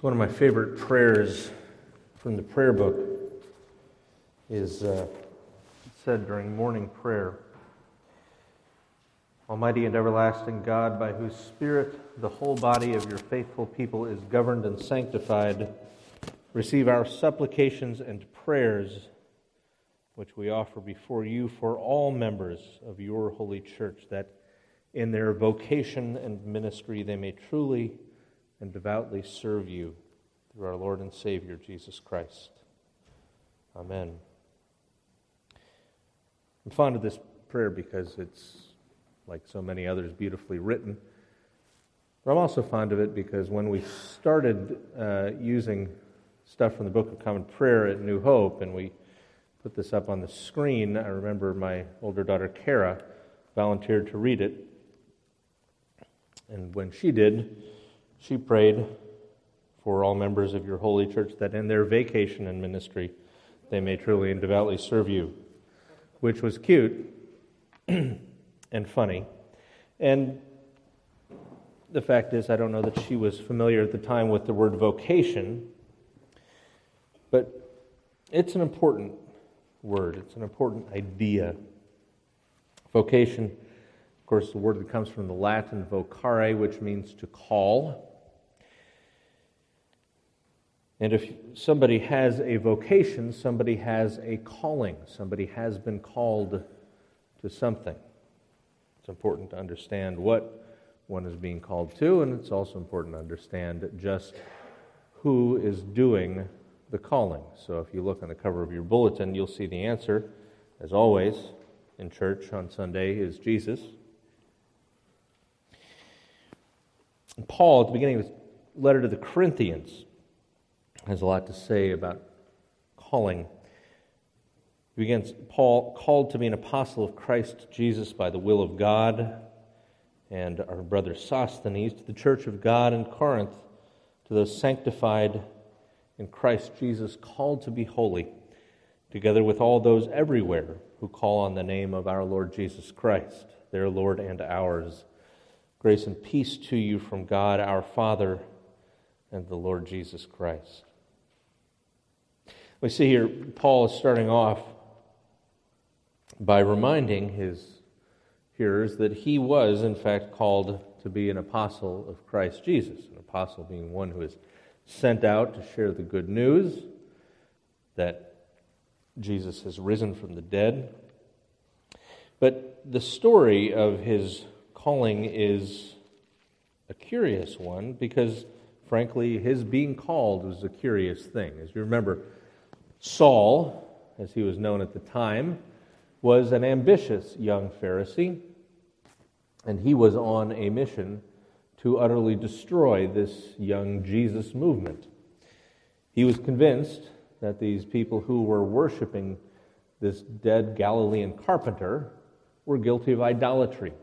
It's one of my favorite prayers from the prayer book. Is said during morning prayer. Almighty and everlasting God, by whose Spirit the whole body of your faithful people is governed and sanctified, receive our supplications and prayers which we offer before you for all members of your holy church, that in their vocation and ministry they may truly and devoutly serve you through our Lord and Savior, Jesus Christ. Amen. I'm fond of this prayer because it's, like so many others, beautifully written. But I'm also fond of it because when we started using stuff from the Book of Common Prayer at New Hope, and we put this up on the screen, I remember my older daughter, Kara, volunteered to read it. And when she did, she prayed for all members of your holy church that in their vocation and ministry they may truly and devoutly serve you, which was cute and funny. And the fact is, I don't know that she was familiar at the time with the word vocation, but it's an important word. It's an important idea. Vocation, of course, the word that comes from the Latin vocare, which means to call. And if somebody has a vocation, somebody has a calling. Somebody has been called to something. It's important to understand what one is being called to, and it's also important to understand just who is doing the calling. So if you look on the cover of your bulletin, you'll see the answer, as always, in church on Sunday, is Jesus. And Paul, at the beginning of his letter to the Corinthians, has a lot to say about calling. He begins, Paul, called to be an apostle of Christ Jesus by the will of God, and our brother Sosthenes, to the church of God in Corinth, to those sanctified in Christ Jesus, called to be holy, together with all those everywhere who call on the name of our Lord Jesus Christ, their Lord and ours. Grace and peace to you from God our Father and the Lord Jesus Christ. We see here Paul is starting off by reminding his hearers that he was, in fact, called to be an apostle of Christ Jesus, an apostle being one who is sent out to share the good news that Jesus has risen from the dead. But the story of his calling is a curious one because, frankly, his being called was a curious thing. As you remember, Saul, as he was known at the time, was an ambitious young Pharisee, and he was on a mission to utterly destroy this young Jesus movement. He was convinced that these people who were worshiping this dead Galilean carpenter were guilty of idolatry,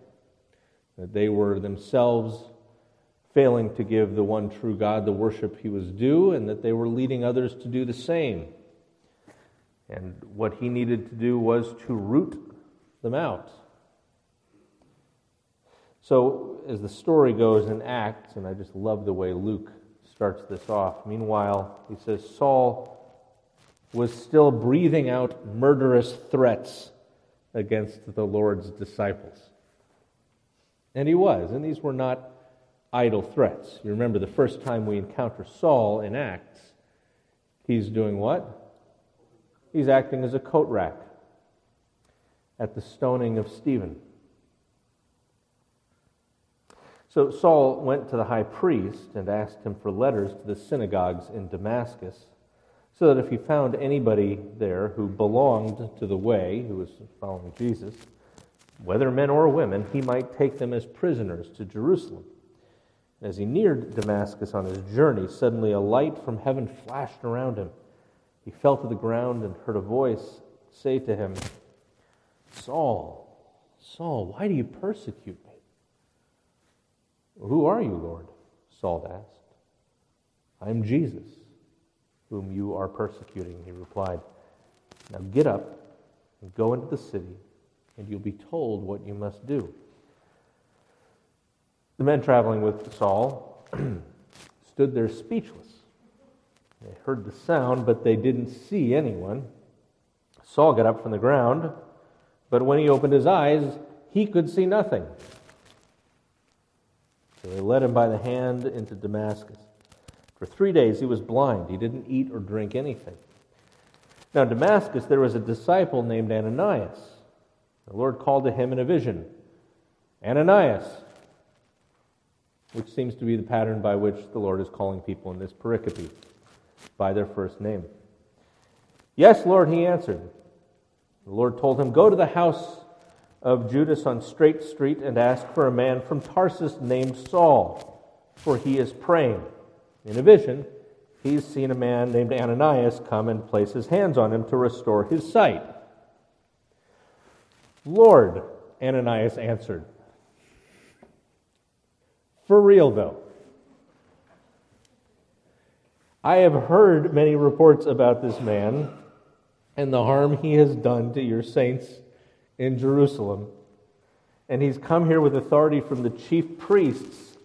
that they were themselves failing to give the one true God the worship he was due, and that they were leading others to do the same. And what he needed to do was to root them out. So, as the story goes in Acts, and I just love the way Luke starts this off. Meanwhile, he says, Saul was still breathing out murderous threats against the Lord's disciples. And he was, and these were not idle threats. You remember the first time we encounter Saul in Acts, he's doing what? He's acting as a coat rack at the stoning of Stephen. So Saul went to the high priest and asked him for letters to the synagogues in Damascus, so that if he found anybody there who belonged to the way, who was following Jesus, whether men or women, he might take them as prisoners to Jerusalem. As he neared Damascus on his journey, suddenly a light from heaven flashed around him. He fell to the ground and heard a voice say to him, Saul, Saul, why do you persecute me? Who are you, Lord? Saul asked. I am Jesus, whom you are persecuting, he replied. Now get up and go into the city, and you'll be told what you must do. The men traveling with Saul stood there speechless, They heard the sound, but they didn't see anyone. Saul got up from the ground, but when he opened his eyes, he could see nothing. So they led him by the hand into Damascus. For 3 days he was blind. He didn't eat or drink anything. Now in Damascus there was a disciple named Ananias. The Lord called to him in a vision, Ananias, which seems to be the pattern by which the Lord is calling people in this pericope, by their first name. Yes, Lord, he answered. The Lord told him, go to the house of Judas on Straight Street and ask for a man from Tarsus named Saul, for he is praying. In a vision, he's seen a man named Ananias come and place his hands on him to restore his sight. Lord, Ananias answered. For real, though. I have heard many reports about this man and the harm he has done to your saints in Jerusalem. And he's come here with authority from the chief priests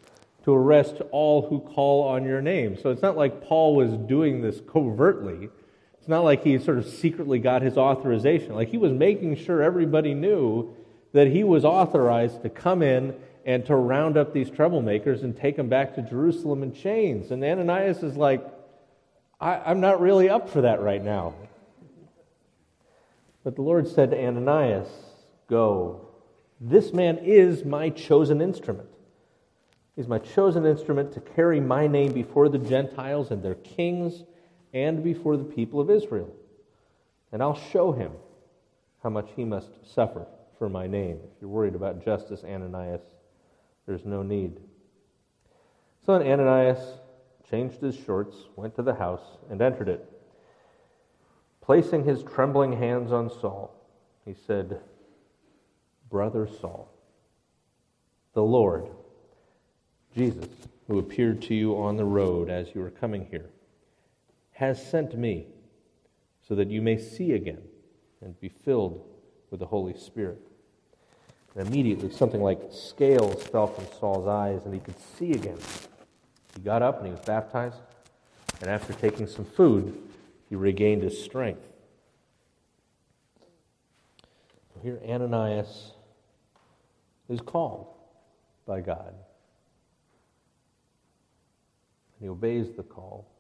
to arrest all who call on your name. So it's not like Paul was doing this covertly. It's not like he sort of secretly got his authorization. Like he was making sure everybody knew that he was authorized to come in and to round up these troublemakers and take them back to Jerusalem in chains. And Ananias is like, I'm not really up for that right now. But the Lord said to Ananias, go. This man is my chosen instrument. He's my chosen instrument to carry my name before the Gentiles and their kings and before the people of Israel. And I'll show him how much he must suffer for my name. If you're worried about justice, Ananias, there's no need. So Ananias changed his shorts, went to the house, and entered it. Placing his trembling hands on Saul, he said, Brother Saul, the Lord, Jesus, who appeared to you on the road as you were coming here, has sent me so that you may see again and be filled with the Holy Spirit. And immediately something like scales fell from Saul's eyes and he could see again. He got up and he was baptized, and after taking some food, he regained his strength. Here Ananias is called by God. And he obeys the call.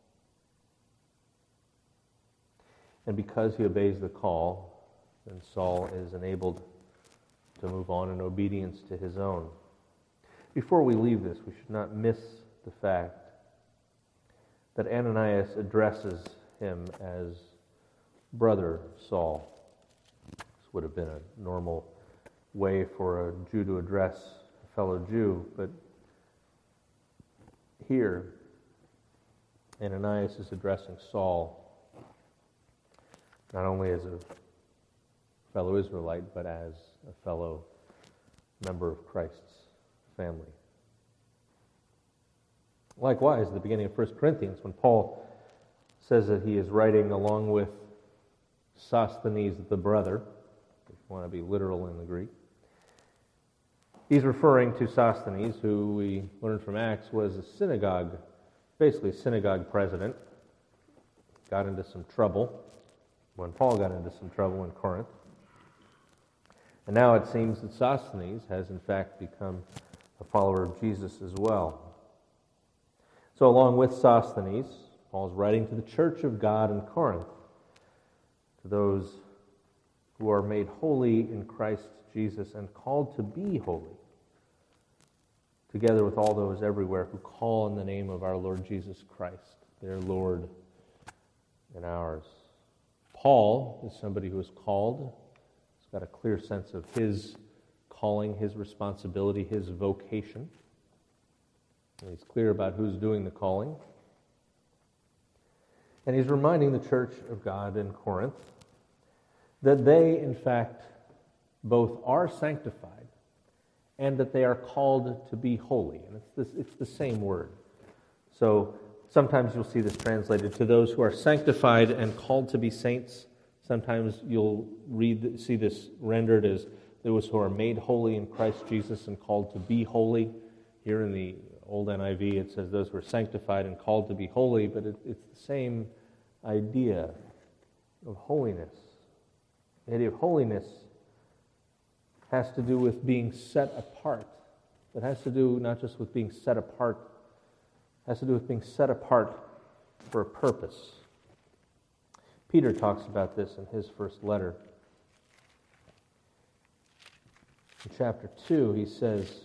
And because he obeys the call, then Saul is enabled to move on in obedience to his own. Before we leave this, we should not miss the fact that Ananias addresses him as Brother Saul. This would have been a normal way for a Jew to address a fellow Jew, but here Ananias is addressing Saul not only as a fellow Israelite, but as a fellow member of Christ's family. Likewise, at the beginning of 1 Corinthians, when Paul says that he is writing along with Sosthenes the brother, if you want to be literal in the Greek, he's referring to Sosthenes, who we learned from Acts was a synagogue, basically synagogue president, got into some trouble when Paul got into some trouble in Corinth. And now it seems that Sosthenes has in fact become a follower of Jesus as well. So along with Sosthenes, Paul's writing to the church of God in Corinth, to those who are made holy in Christ Jesus and called to be holy, together with all those everywhere who call on the name of our Lord Jesus Christ, their Lord and ours. Paul is somebody who is called. He's got a clear sense of his calling, his responsibility, his vocation. And he's clear about who's doing the calling. And he's reminding the church of God in Corinth that they, in fact, both are sanctified and that they are called to be holy. And it's the same word. So sometimes you'll see this translated to those who are sanctified and called to be saints. Sometimes you'll see this rendered as those who are made holy in Christ Jesus and called to be holy. Here in the Old NIV, it says those were sanctified and called to be holy, but it's the same idea of holiness. The idea of holiness has to do with being set apart. It has to do not just with being set apart, it has to do with being set apart for a purpose. Peter talks about this in his first letter. In chapter 2, he says,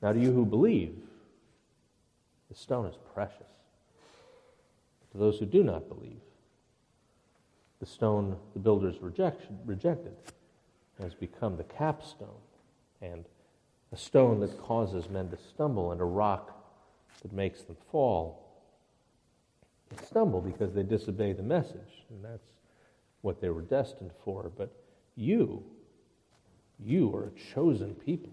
Now to you who believe, the stone is precious. To those who do not believe, the stone the builders rejected has become the capstone, and a stone that causes men to stumble, and a rock that makes them fall." They stumble because they disobey the message, and that's what they were destined for. But you are a chosen people,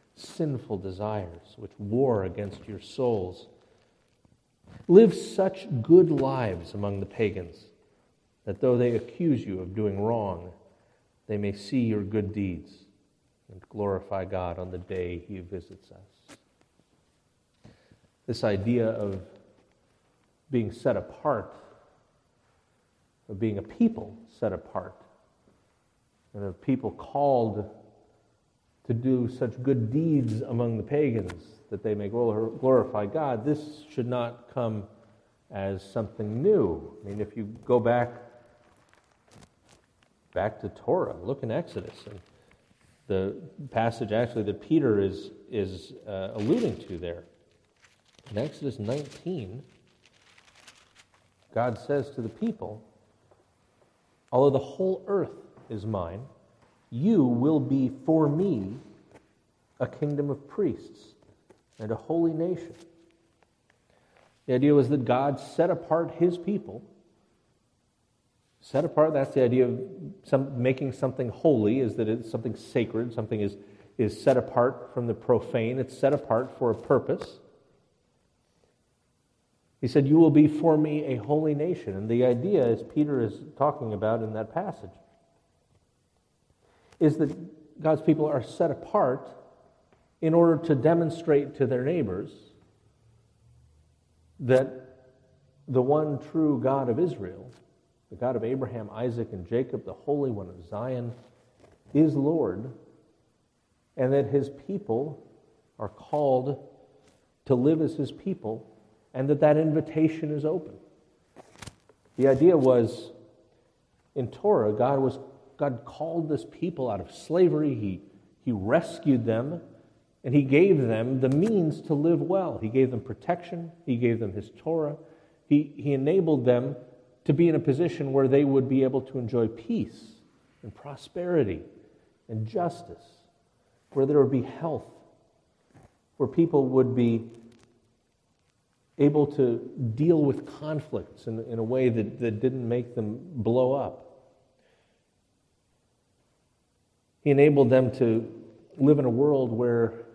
sinful desires which war against your souls. Live such good lives among the pagans that though they accuse you of doing wrong, they may see your good deeds and glorify God on the day he visits us. This idea of being set apart, of being a people set apart, and of people called to do such good deeds among the pagans that they may glorify God, this should not come as something new. I mean, if you go back to Torah, look in Exodus, and the passage actually that Peter is alluding to there. In Exodus 19, God says to the people, "Although the whole earth is mine, you will be for me a kingdom of priests and a holy nation." The idea was that God set apart his people. Set apart, that's the idea of making something holy, is that it's something sacred, something is set apart from the profane, it's set apart for a purpose. He said, "You will be for me a holy nation." And the idea, as Peter is talking about in that passage, is that God's people are set apart in order to demonstrate to their neighbors that the one true God of Israel, the God of Abraham, Isaac, and Jacob, the Holy One of Zion, is Lord, and that his people are called to live as his people, and that invitation is open. The idea was, in Torah, God called this people out of slavery, he rescued them, and he gave them the means to live well. He gave them protection, he gave them his Torah, he enabled them to be in a position where they would be able to enjoy peace and prosperity and justice, where there would be health, where people would be able to deal with conflicts in a way that didn't make them blow up. He enabled them to live in a world where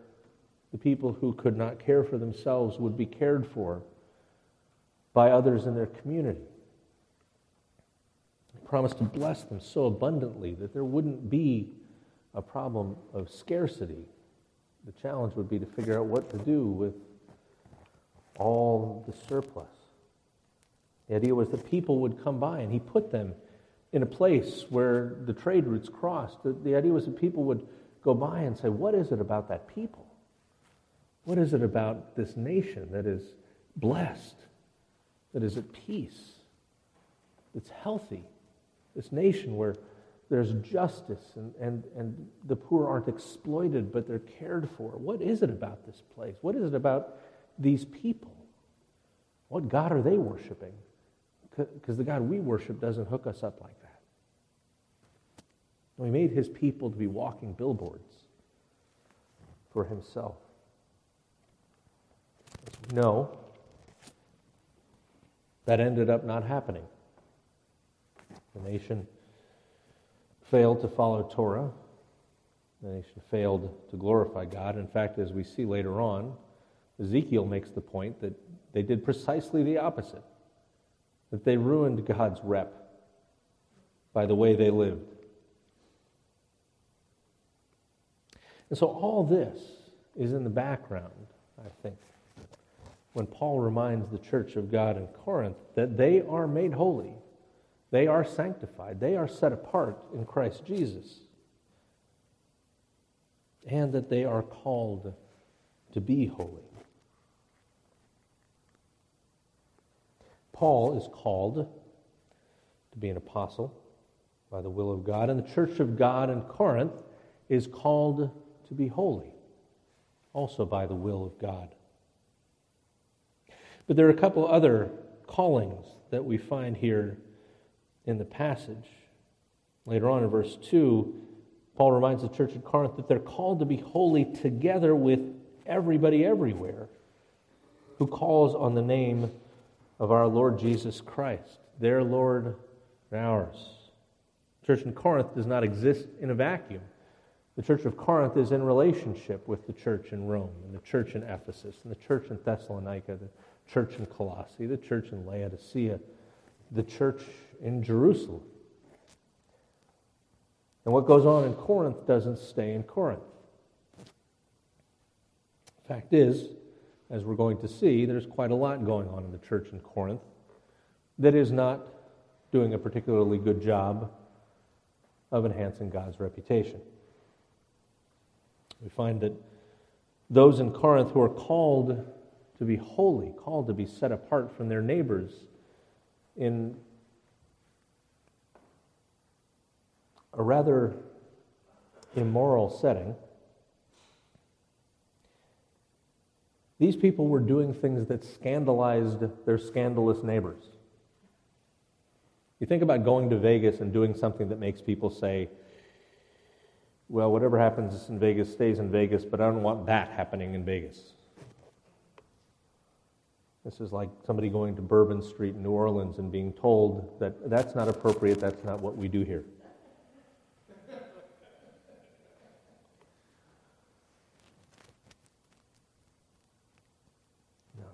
the people who could not care for themselves would be cared for by others in their community. He promised to bless them so abundantly that there wouldn't be a problem of scarcity. The challenge would be to figure out what to do with all the surplus. The idea was that people would come by, and he put them in a place where the trade routes crossed. The idea was that people would go by and say, "What is it about that people? What is it about this nation that is blessed, that is at peace, that's healthy? This nation where there's justice and the poor aren't exploited, but they're cared for. What is it about this place? What is it about these people? What God are they worshiping? Because the God we worship doesn't hook us up like that. And he made his people to be walking billboards for himself. No, that ended up not happening. The nation failed to follow Torah. The nation failed to glorify God. In fact, as we see later on, Ezekiel makes the point that they did precisely the opposite, that they ruined God's rep by the way they lived. And so all this is in the background, I think, when Paul reminds the church of God in Corinth that they are made holy, they are sanctified, they are set apart in Christ Jesus, and that they are called to be holy. Paul is called to be an apostle by the will of God, and the church of God in Corinth is called to be holy, also by the will of God. But there are a couple other callings that we find here in the passage. Later on in verse 2, Paul reminds the church at Corinth that they're called to be holy together with everybody everywhere who calls on the name of our Lord Jesus Christ, their Lord and ours. The church in Corinth does not exist in a vacuum. The church of Corinth is in relationship with the church in Rome, and the church in Ephesus, and the church in Thessalonica, the church in Colossae, the church in Laodicea, the church in Jerusalem. And what goes on in Corinth doesn't stay in Corinth. The fact is, as we're going to see, there's quite a lot going on in the church in Corinth that is not doing a particularly good job of enhancing God's reputation. We find that those in Corinth who are called to be holy, called to be set apart from their neighbors in a rather immoral setting, these people were doing things that scandalized their scandalous neighbors. You think about going to Vegas and doing something that makes people say, well, whatever happens in Vegas stays in Vegas, but I don't want that happening in Vegas. This is like somebody going to Bourbon Street in New Orleans and being told that that's not appropriate, that's not what we do here. Now they're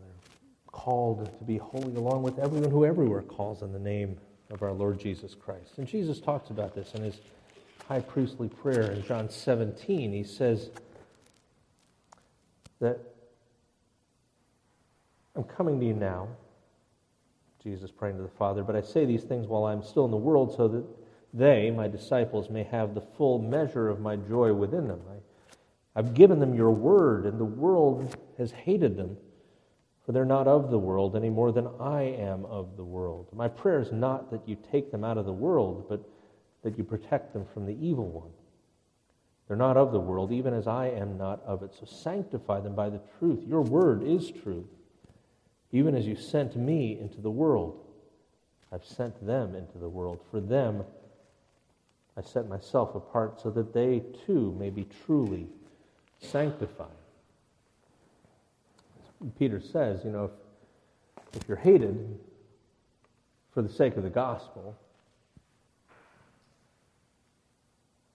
called to be holy along with everyone who everywhere calls on the name of our Lord Jesus Christ. And Jesus talks about this in his high priestly prayer in John 17. He says that I'm coming to you now, Jesus praying to the Father, but I say these things while I'm still in the world so that they, my disciples, may have the full measure of my joy within them. I've given them your word, and the world has hated them, for they're not of the world any more than I am of the world. My prayer is not that you take them out of the world, but that you protect them from the evil one. They're not of the world, even as I am not of it. So sanctify them by the truth. Your word is truth. Even as you sent me into the world, I've sent them into the world. For them, I set myself apart so that they too may be truly sanctified. Peter says, if you're hated for the sake of the gospel,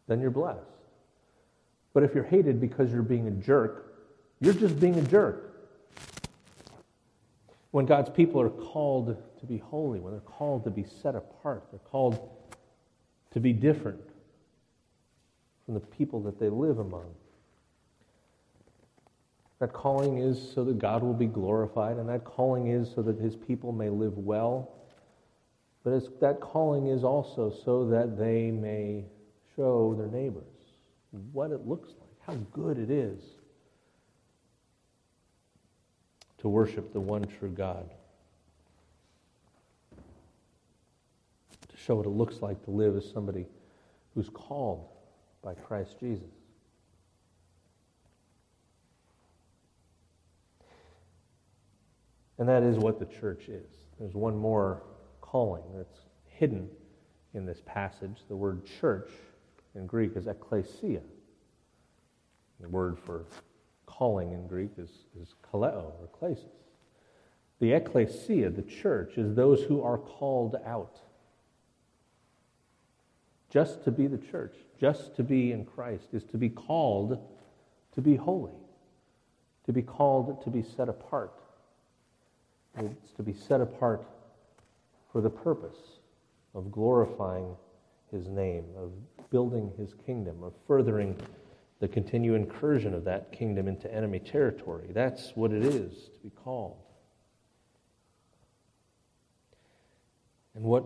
then you're blessed. But if you're hated because you're being a jerk, you're just being a jerk. When God's people are called to be holy, when they're called to be set apart, they're called to be different from the people that they live among. That calling is so that God will be glorified, and that calling is so that his people may live well. But that calling is also so that they may show their neighbors what it looks like, how good it is to worship the one true God, to show what it looks like to live as somebody who's called by Christ Jesus. And that is what the church is. There's one more calling that's hidden in this passage. The word church in Greek is ekklesia. The word for calling in Greek is kaleo, or klesis. The ekklesia, the church, is those who are called out. Just to be the church, just to be in Christ, is to be called to be holy, to be called to be set apart. It's to be set apart for the purpose of glorifying his name, of building his kingdom, of furthering the continued incursion of that kingdom into enemy territory. That's what it is to be called. And what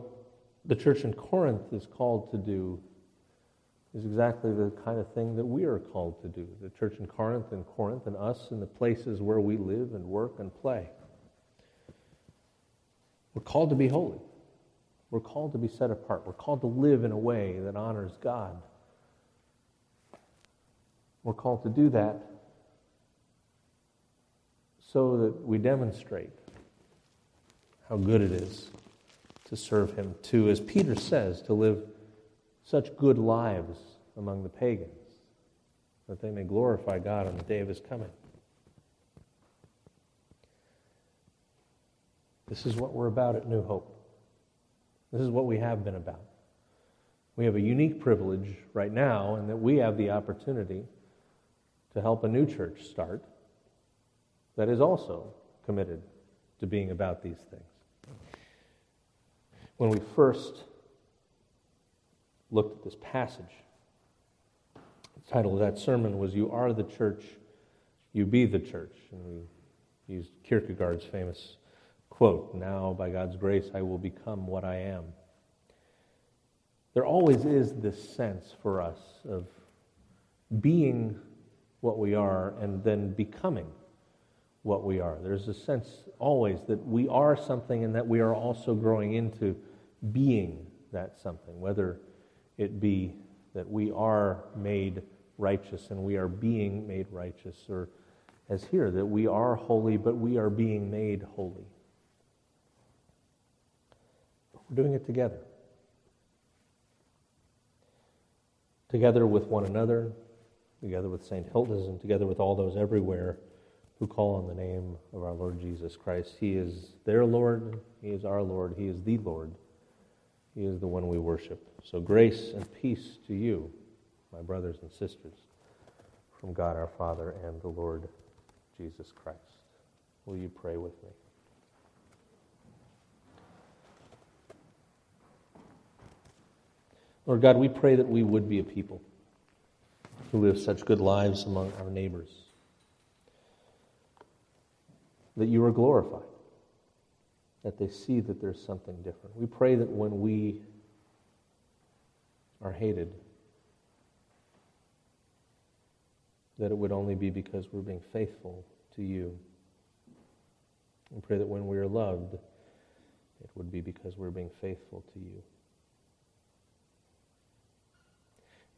the church in Corinth is called to do is exactly the kind of thing that we are called to do. The church in Corinth and us and the places where we live and work and play. We're called to be holy. We're called to be set apart. We're called to live in a way that honors God. We're called to do that so that we demonstrate how good it is to serve him, to, as Peter says, to live such good lives among the pagans that they may glorify God on the day of his coming. This is what we're about at New Hope. This is what we have been about. We have a unique privilege right now in that we have the opportunity to help a new church start that is also committed to being about these things. When we first looked at this passage, the title of that sermon was, "You Are the Church, You Be the Church." And we used Kierkegaard's famous quote, "Now, by God's grace, I will become what I am." There always is this sense for us of being what we are and then becoming what we are. There's a sense always that we are something and that we are also growing into being that something, whether it be that we are made righteous and we are being made righteous, or as here, that we are holy but we are being made holy. We're doing it together. Together with one another, together with St. Hilda's, and together with all those everywhere who call on the name of our Lord Jesus Christ. He is their Lord. He is our Lord. He is the Lord. He is the one we worship. So grace and peace to you, my brothers and sisters, from God our Father and the Lord Jesus Christ. Will you pray with me? Lord God, we pray that we would be a people who live such good lives among our neighbors, that you are glorified, that they see that there's something different. We pray that when we are hated, that it would only be because we're being faithful to you. We pray that when we are loved, it would be because we're being faithful to you.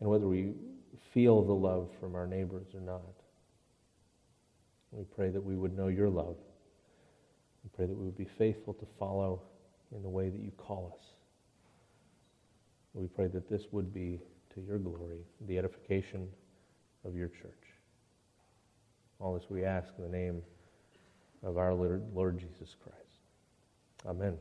And whether we feel the love from our neighbors or not, we pray that we would know your love. We pray that we would be faithful to follow in the way that you call us. We pray that this would be to your glory, the edification of your church. All this we ask in the name of our Lord Jesus Christ. Amen.